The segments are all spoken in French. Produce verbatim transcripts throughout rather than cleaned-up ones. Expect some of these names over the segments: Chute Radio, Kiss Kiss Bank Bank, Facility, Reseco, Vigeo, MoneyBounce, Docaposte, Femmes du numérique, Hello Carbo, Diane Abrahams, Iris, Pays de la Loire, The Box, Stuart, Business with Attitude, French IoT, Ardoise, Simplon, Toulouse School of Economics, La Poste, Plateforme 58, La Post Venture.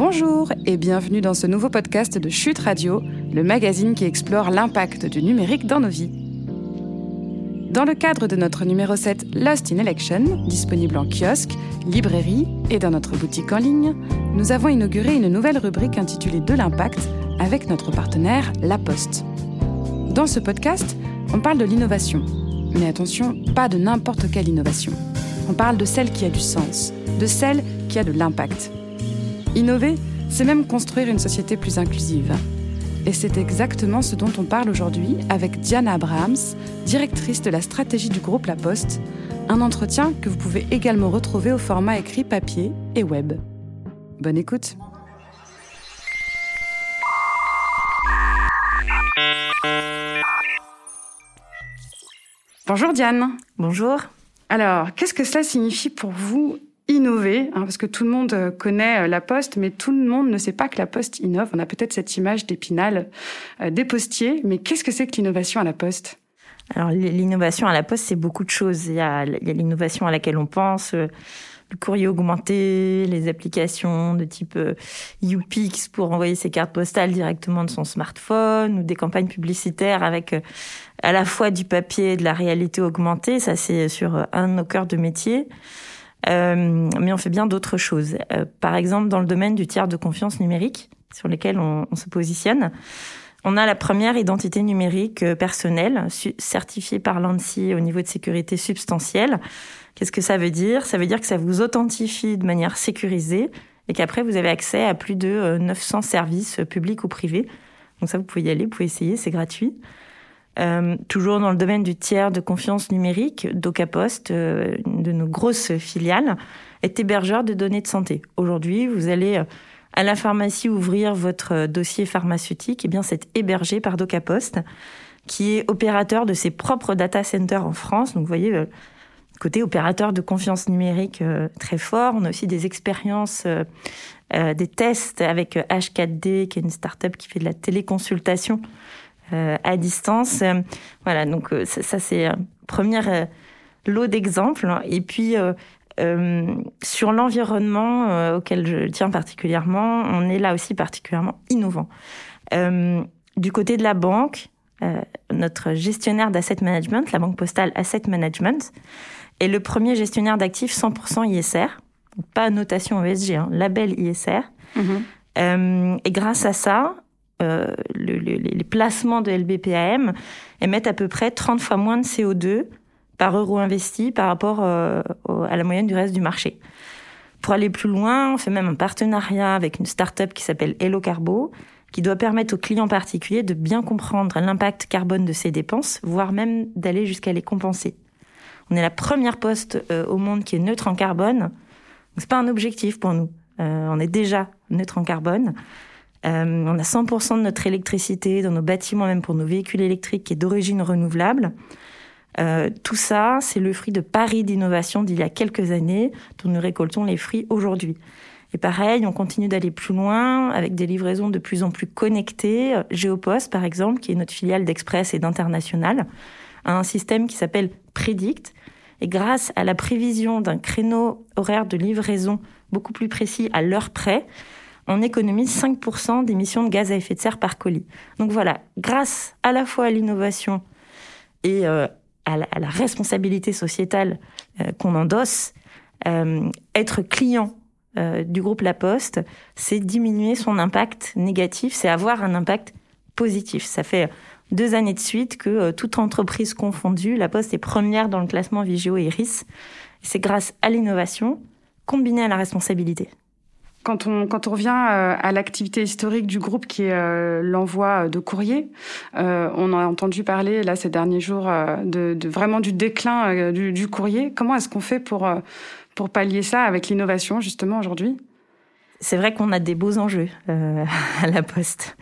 Bonjour et bienvenue dans ce nouveau podcast de Chute Radio, le magazine qui explore l'impact du numérique dans nos vies. Dans le cadre de notre numéro sept Lost in Election, disponible en kiosque, librairie et dans notre boutique en ligne, nous avons inauguré une nouvelle rubrique intitulée De l'impact avec notre partenaire La Poste. Dans ce podcast, on parle de l'innovation. Mais attention, pas de n'importe quelle innovation. On parle de celle qui a du sens, de celle qui a de l'impact. Innover, c'est même construire une société plus inclusive. Et c'est exactement ce dont on parle aujourd'hui avec Diane Abrahams, directrice de la stratégie du groupe La Poste, un entretien que vous pouvez également retrouver au format écrit papier et web. Bonne écoute. Bonjour Diane. Bonjour. Alors, qu'est-ce que cela signifie pour vous innover, hein, parce que tout le monde connaît La Poste, mais tout le monde ne sait pas que La Poste innove. On a peut-être cette image d'épinal euh, des postiers, mais qu'est-ce que c'est que l'innovation à La Poste ? Alors, l'innovation à La Poste, c'est beaucoup de choses. Il y a, il y a l'innovation à laquelle on pense, euh, le courrier augmenté, les applications de type euh, YouPix pour envoyer ses cartes postales directement de son smartphone, ou des campagnes publicitaires avec euh, à la fois du papier et de la réalité augmentée. Ça, c'est sur un de nos cœurs de métier. Euh, mais on fait bien d'autres choses. Euh, par exemple, dans le domaine du tiers de confiance numérique, sur lequel on, on se positionne, on a la première identité numérique personnelle, su- certifiée par l'A N S I au niveau de sécurité substantielle. Qu'est-ce que ça veut dire ? Ça veut dire que ça vous authentifie de manière sécurisée et qu'après, vous avez accès à plus de neuf cents services publics ou privés. Donc ça, vous pouvez y aller, vous pouvez essayer, c'est gratuit. Euh, toujours dans le domaine du tiers de confiance numérique, Docaposte, euh, une de nos grosses filiales, est hébergeur de données de santé. Aujourd'hui, vous allez à la pharmacie ouvrir votre dossier pharmaceutique, et bien c'est hébergé par Docaposte, qui est opérateur de ses propres data centers en France. Donc vous voyez, euh, côté opérateur de confiance numérique euh, très fort, on a aussi des expériences, euh, euh, des tests avec H quatre D, qui est une start-up qui fait de la téléconsultation Euh, à distance. Euh, voilà, donc euh, ça, ça c'est euh, première euh, lot d'exemples. Et puis, euh, euh, sur l'environnement euh, auquel je tiens particulièrement, on est là aussi particulièrement innovant. Euh, du côté de la banque, euh, notre gestionnaire d'asset management, la Banque Postale Asset Management, est le premier gestionnaire d'actifs cent pour cent I S R, donc pas notation E S G, hein, label I S R. Mmh. Euh, et grâce à ça, Euh, le, le, les placements de L B P A M émettent à peu près trente fois moins de C O deux par euro investi par rapport euh, au, à la moyenne du reste du marché. Pour aller plus loin, on fait même un partenariat avec une start-up qui s'appelle Hello Carbo, qui doit permettre aux clients particuliers de bien comprendre l'impact carbone de ses dépenses, voire même d'aller jusqu'à les compenser. On est la première poste euh, au monde qui est neutre en carbone. Donc, c'est pas un objectif pour nous. Euh, on est déjà neutre en carbone. Euh, on a cent pour cent de notre électricité dans nos bâtiments, même pour nos véhicules électriques, qui est d'origine renouvelable. Euh, tout ça, c'est le fruit de paris d'innovation d'il y a quelques années, dont nous récoltons les fruits aujourd'hui. Et pareil, on continue d'aller plus loin avec des livraisons de plus en plus connectées. Géopost, par exemple, qui est notre filiale d'Express et d'International, a un système qui s'appelle Predict. Et grâce à la prévision d'un créneau horaire de livraison beaucoup plus précis à l'heure près, on économise cinq pour cent d'émissions de gaz à effet de serre par colis. Donc voilà, grâce à la fois à l'innovation et euh, à, la, à la responsabilité sociétale euh, qu'on endosse, euh, être client euh, du groupe La Poste, c'est diminuer son impact négatif, c'est avoir un impact positif. Ça fait deux années de suite que, euh, toute entreprise confondue, La Poste est première dans le classement Vigeo et Iris. C'est grâce à l'innovation combinée à la responsabilité. Quand on quand on revient à l'activité historique du groupe qui est l'envoi de courrier, euh, on a entendu parler là ces derniers jours de, de vraiment du déclin du, du courrier. Comment est-ce qu'on fait pour pour pallier ça avec l'innovation justement aujourd'hui ? C'est vrai qu'on a des beaux enjeux euh, à La Poste.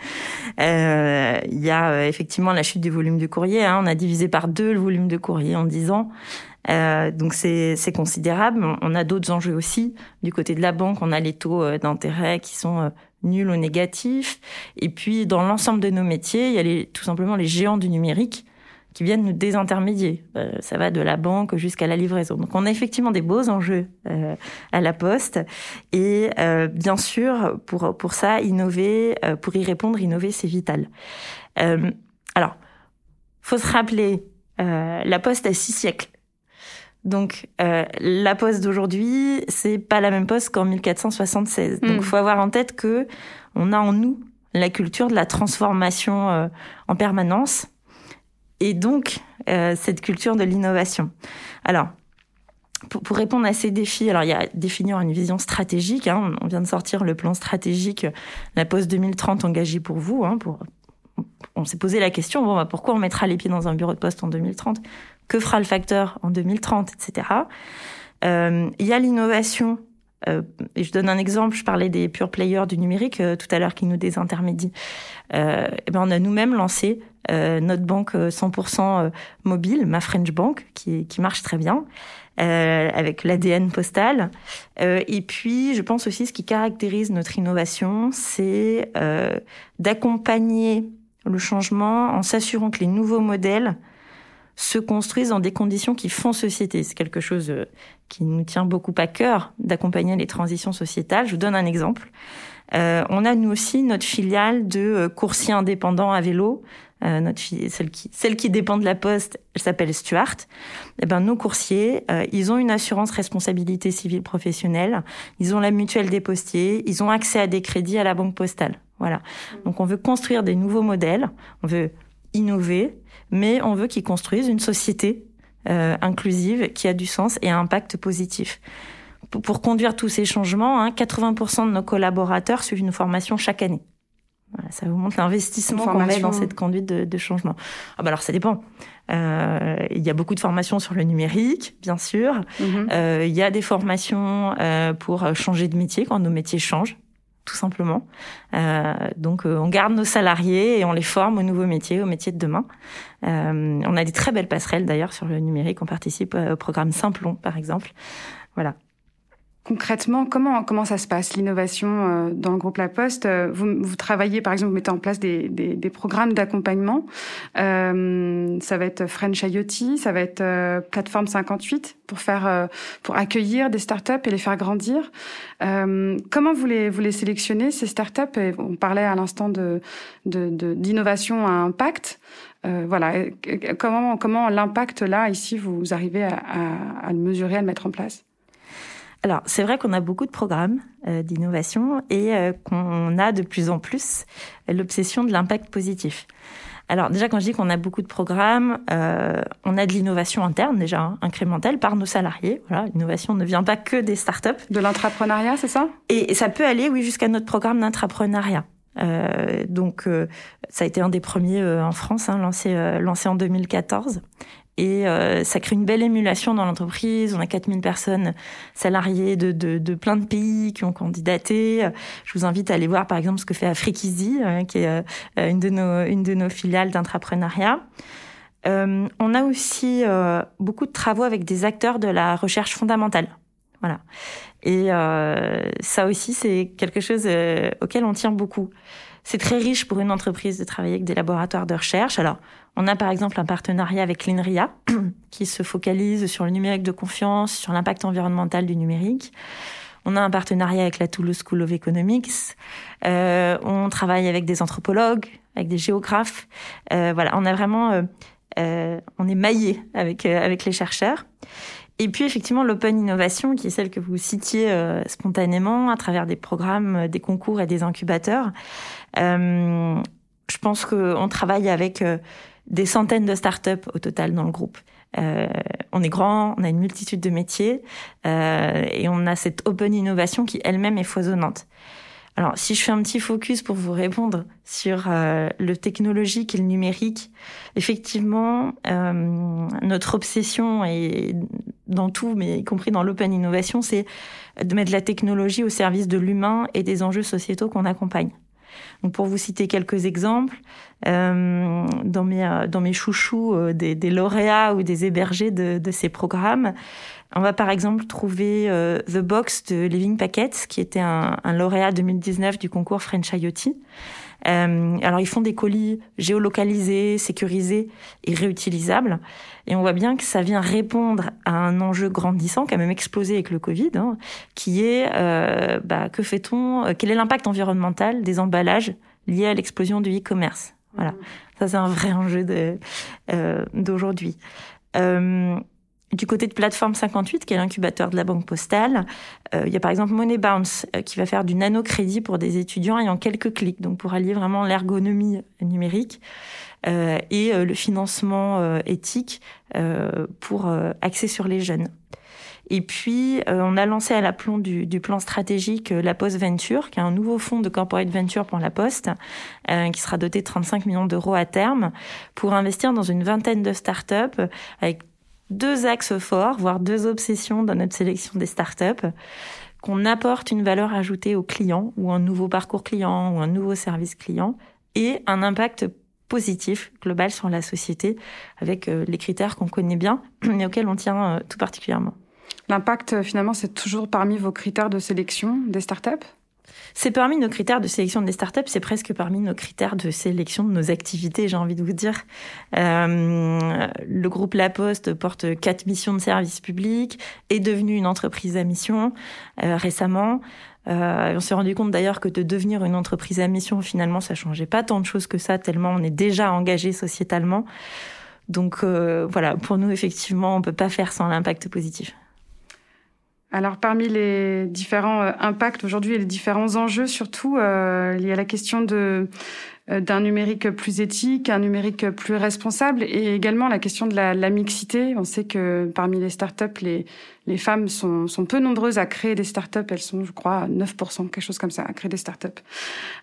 Il euh, y a effectivement la chute du volume du courrier. Hein, on a divisé par deux le volume de courrier en dix ans. Euh, donc c'est, c'est considérable. On a d'autres enjeux aussi. Du côté de la banque, on a les taux d'intérêt qui sont nuls ou négatifs. Et puis, dans l'ensemble de nos métiers, il y a les, tout simplement les géants du numérique qui viennent nous désintermédier. Euh, ça va de la banque jusqu'à la livraison. Donc, on a effectivement des beaux enjeux euh, à La Poste. Et euh, bien sûr, pour pour ça, innover, euh, pour y répondre, innover, c'est vital. Euh, alors, faut se rappeler, euh, La Poste a six siècles. Donc, euh, la Poste d'aujourd'hui, c'est pas la même Poste qu'en mille quatre cent soixante-seize. Mmh. Donc, faut avoir en tête que on a en nous la culture de la transformation euh, en permanence. Et donc, euh, cette culture de l'innovation. Alors, pour, pour répondre à ces défis, alors il y a définir une vision stratégique. Hein, on vient de sortir le plan stratégique La Poste deux mille trente engagé pour vous. Hein, pour, on s'est posé la question, bon, bah, pourquoi on mettra les pieds dans un bureau de poste en deux mille trente ? Que fera le facteur en deux mille trente, et cetera. Euh, il y a l'innovation. Euh, et je donne un exemple, je parlais des pure players du numérique euh, tout à l'heure qui nous désintermédient. Euh, et ben on a nous-mêmes lancé euh, notre banque cent pour cent mobile, ma French Bank, qui, qui marche très bien, euh, avec l'A D N postal. Euh, et puis, je pense aussi, ce qui caractérise notre innovation, c'est euh, d'accompagner le changement en s'assurant que les nouveaux modèles se construisent dans des conditions qui font société. C'est quelque chose qui nous tient beaucoup à cœur, d'accompagner les transitions sociétales. Je vous donne un exemple. Euh, on a, nous aussi, notre filiale de coursiers indépendants à vélo. Euh, notre filiale, celle qui, celle qui dépend de La Poste, elle s'appelle Stuart. Eh ben, nos coursiers, euh, ils ont une assurance responsabilité civile professionnelle. Ils ont la mutuelle des postiers. Ils ont accès à des crédits à la banque postale. Voilà. Donc, on veut construire des nouveaux modèles. On veut innover, mais on veut qu'ils construisent une société euh, inclusive qui a du sens et un impact positif. P- pour conduire tous ces changements, hein, quatre-vingts pour cent de nos collaborateurs suivent une formation chaque année. Voilà, ça vous montre l'investissement qu'on met dans cette conduite de, de changement. Ah bah alors ça dépend. Euh, il y a beaucoup de formations sur le numérique, bien sûr. Mm-hmm. Euh, il y a des formations euh, pour changer de métier quand nos métiers changent, tout simplement. Euh, donc, euh, on garde nos salariés et on les forme aux nouveaux métiers, aux métiers de demain. Euh, on a des très belles passerelles, d'ailleurs, sur le numérique. On participe au programme Simplon, par exemple. Voilà. Concrètement, comment, comment ça se passe, l'innovation euh, dans le groupe La Poste ? vous, vous travaillez, par exemple, vous mettez en place des, des, des programmes d'accompagnement. Euh, ça va être French IoT, ça va être euh, Plateforme cinquante-huit pour faire, euh, pour accueillir des startups et les faire grandir. Euh, comment vous les, vous les sélectionnez, ces startups ? Et on parlait à l'instant de, de, de, d'innovation à impact. Euh, voilà. Comment, comment l'impact, là, ici, vous arrivez à, à, à le mesurer, à le mettre en place ? Alors, c'est vrai qu'on a beaucoup de programmes euh, d'innovation et euh, qu'on a de plus en plus l'obsession de l'impact positif. Alors déjà, quand je dis qu'on a beaucoup de programmes, euh, on a de l'innovation interne déjà, hein, incrémentelle, par nos salariés. Voilà, l'innovation ne vient pas que des startups. De l'intrapreneuriat, c'est ça ? Et ça peut aller, oui, jusqu'à notre programme d'intrapreneuriat. Euh, donc, euh, ça a été un des premiers euh, en France, hein, lancé, euh, lancé en deux mille quatorze. Et euh, ça crée une belle émulation dans l'entreprise. On a quatre mille personnes salariées de, de, de plein de pays qui ont candidaté. Je vous invite à aller voir, par exemple, ce que fait AfricEasy, euh, qui est euh, une, de nos, une de nos filiales d'intrapreneuriat. Euh, on a aussi euh, beaucoup de travaux avec des acteurs de la recherche fondamentale. Voilà. Et euh, ça aussi, c'est quelque chose euh, auquel on tient beaucoup. C'est très riche pour une entreprise de travailler avec des laboratoires de recherche. Alors, on a par exemple un partenariat avec l'INRIA qui se focalise sur le numérique de confiance, sur l'impact environnemental du numérique. On a un partenariat avec la Toulouse School of Economics. Euh, on travaille avec des anthropologues, avec des géographes. Euh, voilà, on a vraiment, euh, euh, on est maillé avec euh, avec les chercheurs. Et puis effectivement, l'open innovation, qui est celle que vous citiez euh, spontanément à travers des programmes, des concours et des incubateurs. Euh, je pense qu'on travaille avec euh, des centaines de startups au total dans le groupe. Euh, on est grand, on a une multitude de métiers euh, et on a cette open innovation qui elle-même est foisonnante. Alors, si je fais un petit focus pour vous répondre sur euh, le technologique et le numérique, effectivement, euh, notre obsession est dans tout, mais y compris dans l'open innovation, c'est de mettre la technologie au service de l'humain et des enjeux sociétaux qu'on accompagne. Donc, pour vous citer quelques exemples, euh, dans mes dans mes chouchous euh, des, des lauréats ou des hébergés de, de ces programmes, on va par exemple trouver euh, The Box de Living Packets, qui était un, un lauréat deux mille dix-neuf du concours French IoT. Euh, alors, ils font des colis géolocalisés, sécurisés et réutilisables. Et on voit bien que ça vient répondre à un enjeu grandissant, qui a même explosé avec le Covid, hein, qui est euh, bah, que fait-on, quel est l'impact environnemental des emballages liés à l'explosion du e-commerce. Voilà, ça c'est un vrai enjeu de, euh, d'aujourd'hui. Euh, du côté de Plateforme cinquante-huit, qui est l'incubateur de la Banque Postale, euh, il y a par exemple MoneyBounce euh, qui va faire du nanocrédit pour des étudiants et en quelques clics, donc pour allier vraiment l'ergonomie numérique euh, et euh, le financement euh, éthique euh, pour euh, axer sur les jeunes. Et puis, euh, on a lancé à l'aplomb du, du plan stratégique euh, La Post Venture, qui est un nouveau fonds de corporate venture pour La Poste, euh, qui sera doté de trente-cinq millions d'euros à terme, pour investir dans une vingtaine de startups, avec deux axes forts, voire deux obsessions dans notre sélection des startups, qu'on apporte une valeur ajoutée aux clients, ou un nouveau parcours client, ou un nouveau service client, et un impact positif, global sur la société, avec euh, les critères qu'on connaît bien, et auxquels on tient euh, tout particulièrement. L'impact, finalement, c'est toujours parmi vos critères de sélection des startups ? C'est parmi nos critères de sélection des startups, c'est presque parmi nos critères de sélection de nos activités, j'ai envie de vous dire. Euh, le groupe La Poste porte quatre missions de service public, est devenu une entreprise à mission euh, récemment. Euh, on s'est rendu compte d'ailleurs que de devenir une entreprise à mission, finalement, ça changeait pas tant de choses que ça, tellement on est déjà engagé sociétalement. Donc euh, voilà, pour nous, effectivement, on peut pas faire sans l'impact positif. Alors, parmi les différents euh, impacts aujourd'hui et les différents enjeux, surtout, euh, il y a la question de, euh, d'un numérique plus éthique, un numérique plus responsable et également la question de la, la mixité. On sait que parmi les startups, les, les femmes sont, sont peu nombreuses à créer des startups. Elles sont, je crois, à neuf pour cent, quelque chose comme ça, à créer des startups.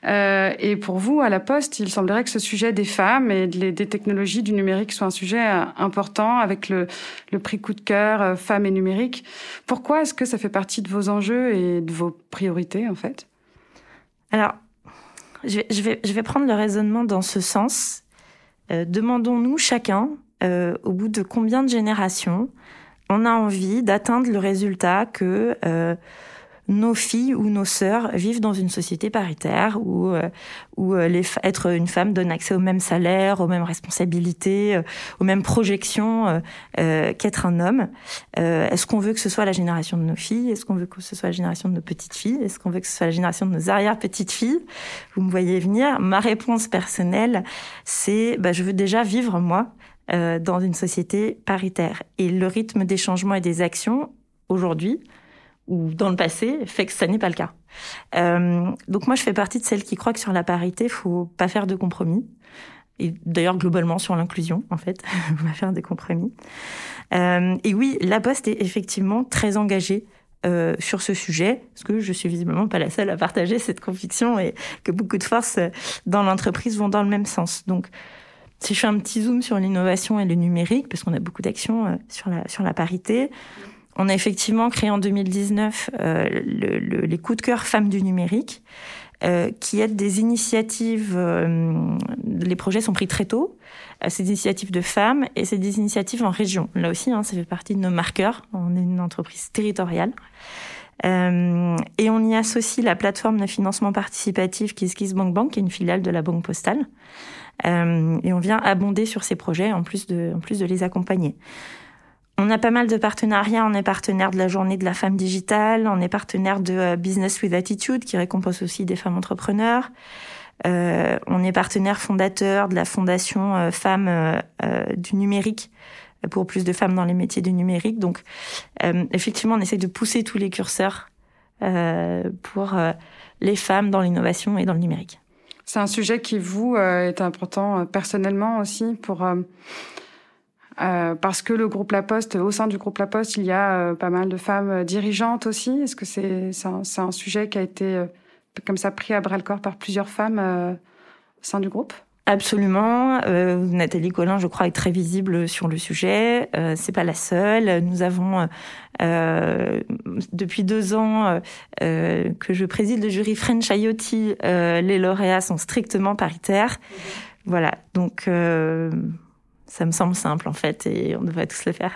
Euh, et pour vous, à La Poste, il semblerait que ce sujet des femmes et des, des technologies du numérique soit un sujet important avec le, le prix coup de cœur, euh, femmes et numérique. Pourquoi est-ce que ça fait partie de vos enjeux et de vos priorités, en fait ? Alors, je vais, je vais, je vais prendre le raisonnement dans ce sens. Euh, demandons-nous chacun, euh, au bout de combien de générations, on a envie d'atteindre le résultat que euh, nos filles ou nos sœurs vivent dans une société paritaire où, euh, où les, être une femme donne accès au même salaire, aux mêmes responsabilités, euh, aux mêmes projections euh, euh, qu'être un homme. Euh, est-ce qu'on veut que ce soit la génération de nos filles ? Est-ce qu'on veut que ce soit la génération de nos petites filles ? Est-ce qu'on veut que ce soit la génération de nos arrière-petites filles ? Vous me voyez venir. Ma réponse personnelle, c'est bah, je veux déjà vivre, moi, Euh, dans une société paritaire. Et le rythme des changements et des actions, aujourd'hui, ou dans le passé, fait que ça n'est pas le cas. Euh, donc moi, je fais partie de celles qui croient que sur la parité, faut pas faire de compromis. Et d'ailleurs, globalement, sur l'inclusion, en fait, on va faire des compromis. Euh, et oui, La Poste est effectivement très engagée Euh, sur ce sujet, parce que je suis visiblement pas la seule à partager cette conviction et que beaucoup de forces dans l'entreprise vont dans le même sens. Donc, si je fais un petit zoom sur l'innovation et le numérique, parce qu'on a beaucoup d'actions sur la, sur la parité, on a effectivement créé en deux mille dix-neuf euh, le, le, les coups de cœur Femmes du numérique, euh, qui aident des initiatives, euh, les projets sont pris très tôt, euh, c'est des initiatives de femmes et c'est des initiatives en région. Là aussi, hein, ça fait partie de nos marqueurs, on est une entreprise territoriale. Euh, et on y associe la plateforme de financement participatif Kiss Kiss Bank Bank, qui est une filiale de la Banque Postale. Euh, et on vient abonder sur ces projets, en plus de, en plus de les accompagner. On a pas mal de partenariats. On est partenaire de la Journée de la Femme Digitale. On est partenaire de euh, Business with Attitude, qui récompense aussi des femmes entrepreneurs. Euh, on est partenaire fondateur de la Fondation euh, Femmes euh, euh, du numérique, pour plus de femmes dans les métiers du numérique. Donc, euh, effectivement, on essaie de pousser tous les curseurs euh, pour euh, les femmes dans l'innovation et dans le numérique. C'est un sujet qui, vous, euh, est important euh, personnellement aussi pour... Euh, euh, parce que le groupe La Poste, au sein du groupe La Poste, il y a euh, pas mal de femmes dirigeantes aussi. Est-ce que c'est, c'est, un, c'est un sujet qui a été euh, comme ça pris à bras-le-corps par plusieurs femmes euh, au sein du groupe ? Absolument. Euh, Nathalie Collin, je crois, est très visible sur le sujet. Euh, c'est pas la seule. Nous avons, euh, depuis deux ans euh, que je préside le jury French I O T, euh, les lauréats sont strictement paritaires. Mmh. Voilà. Donc, euh, ça me semble simple, en fait, et on devrait tous le faire.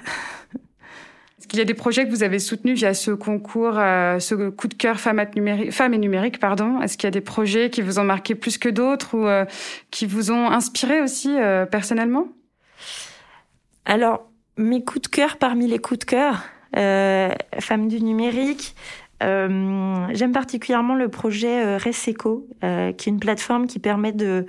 qu'il y a des projets que vous avez soutenus via ce concours, euh, ce coup de cœur Femmes et numérique, pardon. Est-ce qu'il y a des projets qui vous ont marqué plus que d'autres ou euh, qui vous ont inspiré aussi euh, personnellement ? Alors, mes coups de cœur parmi les coups de cœur, euh, Femmes du numérique... Euh, j'aime particulièrement le projet euh, Reseco, euh, qui est une plateforme qui permet de,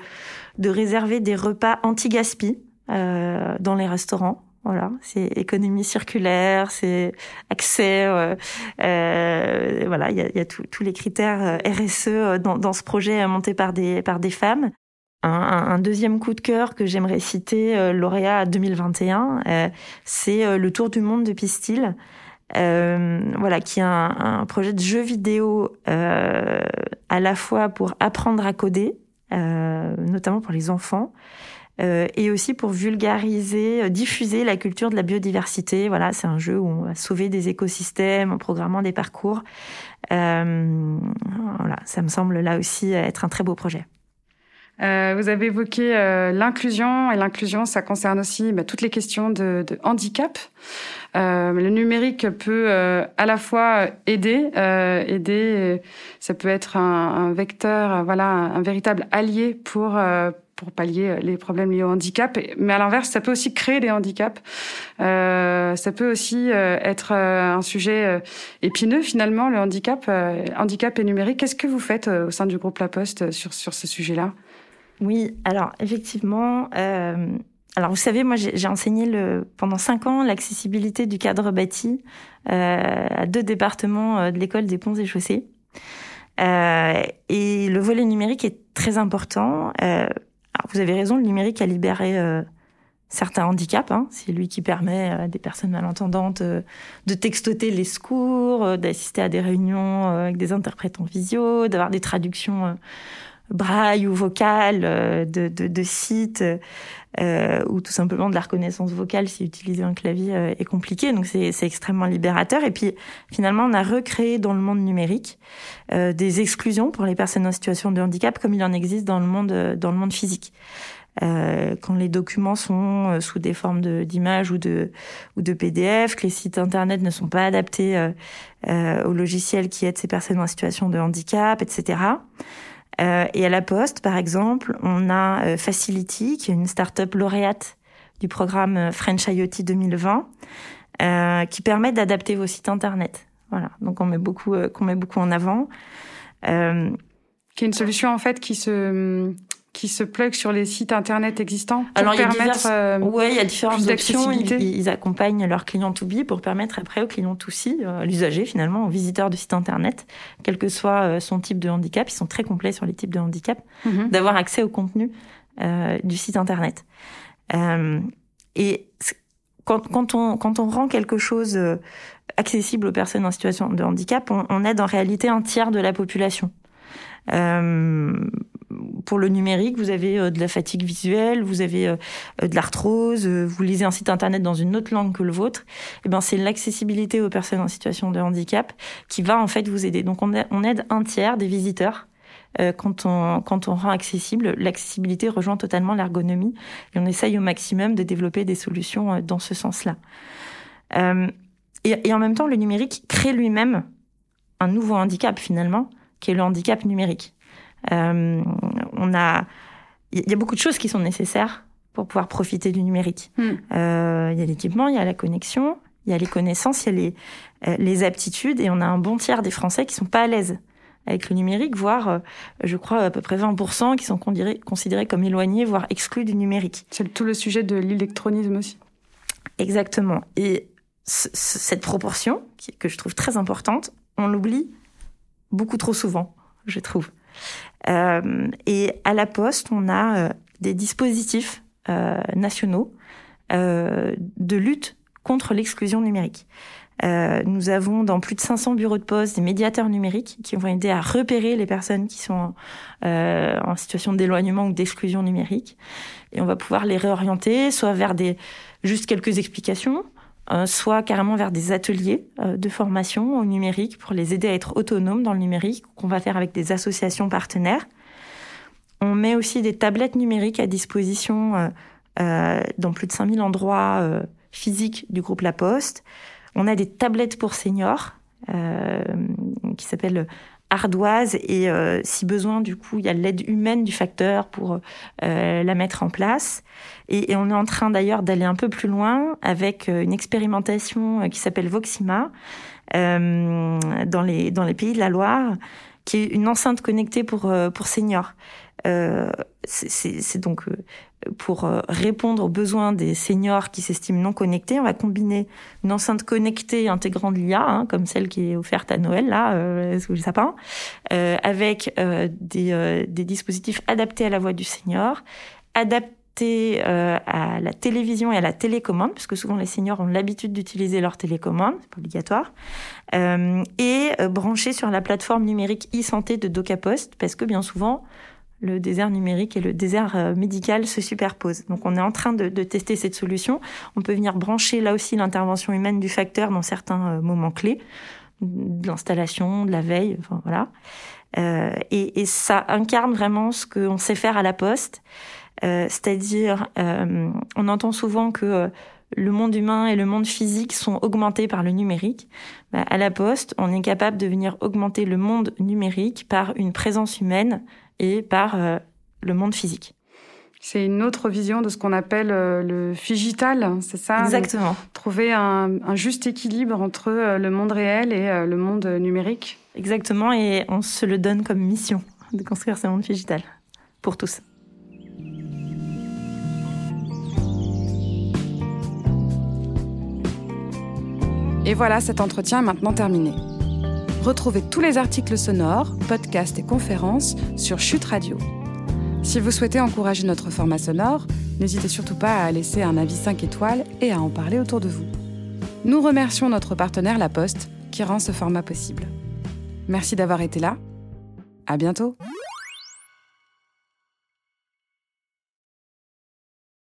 de réserver des repas anti-gaspi euh, dans les restaurants. Voilà, c'est économie circulaire, c'est accès, euh, euh, voilà, il y a, y a tous les critères R S E dans, dans ce projet monté par des, par des femmes. Un, un deuxième coup de cœur que j'aimerais citer, euh, lauréat deux mille vingt et un, euh, c'est euh, le Tour du monde de Pistil. Euh, voilà, qui est un, un projet de jeu vidéo euh, à la fois pour apprendre à coder, euh, notamment pour les enfants, euh, et aussi pour vulgariser, diffuser la culture de la biodiversité. Voilà, c'est un jeu où on va sauver des écosystèmes en programmant des parcours. Euh, voilà, ça me semble là aussi être un très beau projet. Euh, vous avez évoqué euh, l'inclusion, et l'inclusion, ça concerne aussi bah, toutes les questions de, de handicap. Euh, le numérique peut euh, à la fois aider, euh, aider, ça peut être un, un vecteur, voilà, un, un véritable allié pour euh, pour pallier les problèmes liés au handicap, mais à l'inverse, ça peut aussi créer des handicaps. Euh, ça peut aussi euh, être euh, un sujet euh, épineux, finalement, le handicap, euh, handicap et numérique. Qu'est-ce que vous faites euh, au sein du groupe La Poste sur, sur ce sujet-là ? Oui, alors effectivement, euh, alors vous savez, moi j'ai, j'ai enseigné le, pendant cinq ans l'accessibilité du cadre bâti euh, à deux départements de l'école des ponts et chaussées. Euh, et le volet numérique est très important. Euh, Alors, vous avez raison, le numérique a libéré euh, certains handicaps. Hein. C'est lui qui permet à des personnes malentendantes euh, de textoter les secours, euh, d'assister à des réunions euh, avec des interprètes en visio, d'avoir des traductions euh, braille ou vocales euh, de, de, de sites, euh, ou tout simplement de la reconnaissance vocale si utiliser un clavier euh, est compliqué. Donc, c'est, c'est extrêmement libérateur. Et puis, finalement, on a recréé dans le monde numérique euh, des exclusions pour les personnes en situation de handicap, comme il en existe dans le monde, dans le monde physique. Euh, quand les documents sont sous des formes de, d'images ou de, ou de P D F, que les sites internet ne sont pas adaptés euh, euh, aux logiciels qui aident ces personnes en situation de handicap, et cetera. Euh, et à La Poste, par exemple, on a euh, Facility, qui est une start-up lauréate du programme French IoT deux mille vingt, euh, qui permet d'adapter vos sites internet. Voilà, donc on met beaucoup, euh, qu'on met beaucoup en avant. Euh... Qui est une solution en fait qui se qui se plug sur les sites internet existants pour Alors, permettre. Il y a diverses... euh, ouais, il y a différentes options. Ils, ils accompagnent leurs clients to be pour permettre après aux clients to see, euh, l'usager finalement, aux visiteurs de sites internet, quel que soit euh, son type de handicap, ils sont très complets sur les types de handicap, mm-hmm. d'avoir accès au contenu euh, du site internet. Euh, et quand, quand on quand on rend quelque chose euh, accessible aux personnes en situation de handicap, on, on aide en réalité un tiers de la population. Euh, Pour le numérique, vous avez de la fatigue visuelle, vous avez de l'arthrose, vous lisez un site internet dans une autre langue que le vôtre. Eh ben, c'est l'accessibilité aux personnes en situation de handicap qui va en fait vous aider. Donc, on aide un tiers des visiteurs quand on quand on rend accessible. L'accessibilité rejoint totalement l'ergonomie et on essaye au maximum de développer des solutions dans ce sens-là. Et en même temps, le numérique crée lui-même un nouveau handicap finalement, qui est le handicap numérique. Euh, on a, il y a beaucoup de choses qui sont nécessaires pour pouvoir profiter du numérique. Il mmh. euh, y a l'équipement, il y a la connexion, il y a les connaissances, il y a les, euh, les aptitudes, et on a un bon tiers des Français qui sont pas à l'aise avec le numérique, voire, euh, je crois, à peu près vingt pour cent qui sont considérés, considérés comme éloignés, voire exclus du numérique. C'est tout le sujet de l'électronisme aussi. Exactement. Et c- c- cette proportion, que je trouve très importante, on l'oublie beaucoup trop souvent, je trouve. Euh, et à La Poste, on a euh, des dispositifs euh, nationaux euh, de lutte contre l'exclusion numérique. Euh, nous avons dans plus de cinq cents bureaux de poste des médiateurs numériques qui vont aider à repérer les personnes qui sont en, euh, en situation d'éloignement ou d'exclusion numérique. Et on va pouvoir les réorienter soit vers des, juste quelques explications, Euh, soit carrément vers des ateliers euh, de formation au numérique pour les aider à être autonomes dans le numérique, qu'on va faire avec des associations partenaires. On met aussi des tablettes numériques à disposition euh, euh, dans plus de cinq mille endroits euh, physiques du groupe La Poste. On a des tablettes pour seniors euh, qui s'appellent Ardoise et euh, si besoin, du coup, il y a l'aide humaine du facteur pour euh, la mettre en place. Et, et on est en train d'ailleurs d'aller un peu plus loin avec une expérimentation qui s'appelle Voxima euh, dans les dans les pays de la Loire, qui est une enceinte connectée pour pour seniors. Euh, c'est, c'est, c'est donc pour répondre aux besoins des seniors qui s'estiment non connectés, on va combiner une enceinte connectée intégrant de l'I A, hein, comme celle qui est offerte à Noël là euh, sous le sapin, euh, avec euh, des, euh, des dispositifs adaptés à la voix du senior, adaptés euh, à la télévision et à la télécommande, parce que souvent les seniors ont l'habitude d'utiliser leur télécommande, c'est pas obligatoire, euh, et euh, branchés sur la plateforme numérique e-santé de Docaposte, parce que bien souvent le désert numérique et le désert médical se superposent. Donc, on est en train de, de tester cette solution. On peut venir brancher là aussi l'intervention humaine du facteur dans certains moments clés, de l'installation, de la veille, enfin voilà. Euh, et, et ça incarne vraiment ce qu'on sait faire à La Poste, euh, c'est-à-dire, euh, on entend souvent que euh, le monde humain et le monde physique sont augmentés par le numérique. Bah, à La Poste, on est capable de venir augmenter le monde numérique par une présence humaine et par euh, le monde physique. C'est une autre vision de ce qu'on appelle euh, le figital, c'est ça ? Exactement. Trouver un, un juste équilibre entre euh, le monde réel et euh, le monde numérique. Exactement, et on se le donne comme mission de construire ce monde figital pour tous. Et voilà, cet entretien est maintenant terminé. Retrouvez tous les articles sonores, podcasts et conférences sur Chute Radio. Si vous souhaitez encourager notre format sonore, n'hésitez surtout pas à laisser un avis cinq étoiles et à en parler autour de vous. Nous remercions notre partenaire La Poste qui rend ce format possible. Merci d'avoir été là. À bientôt.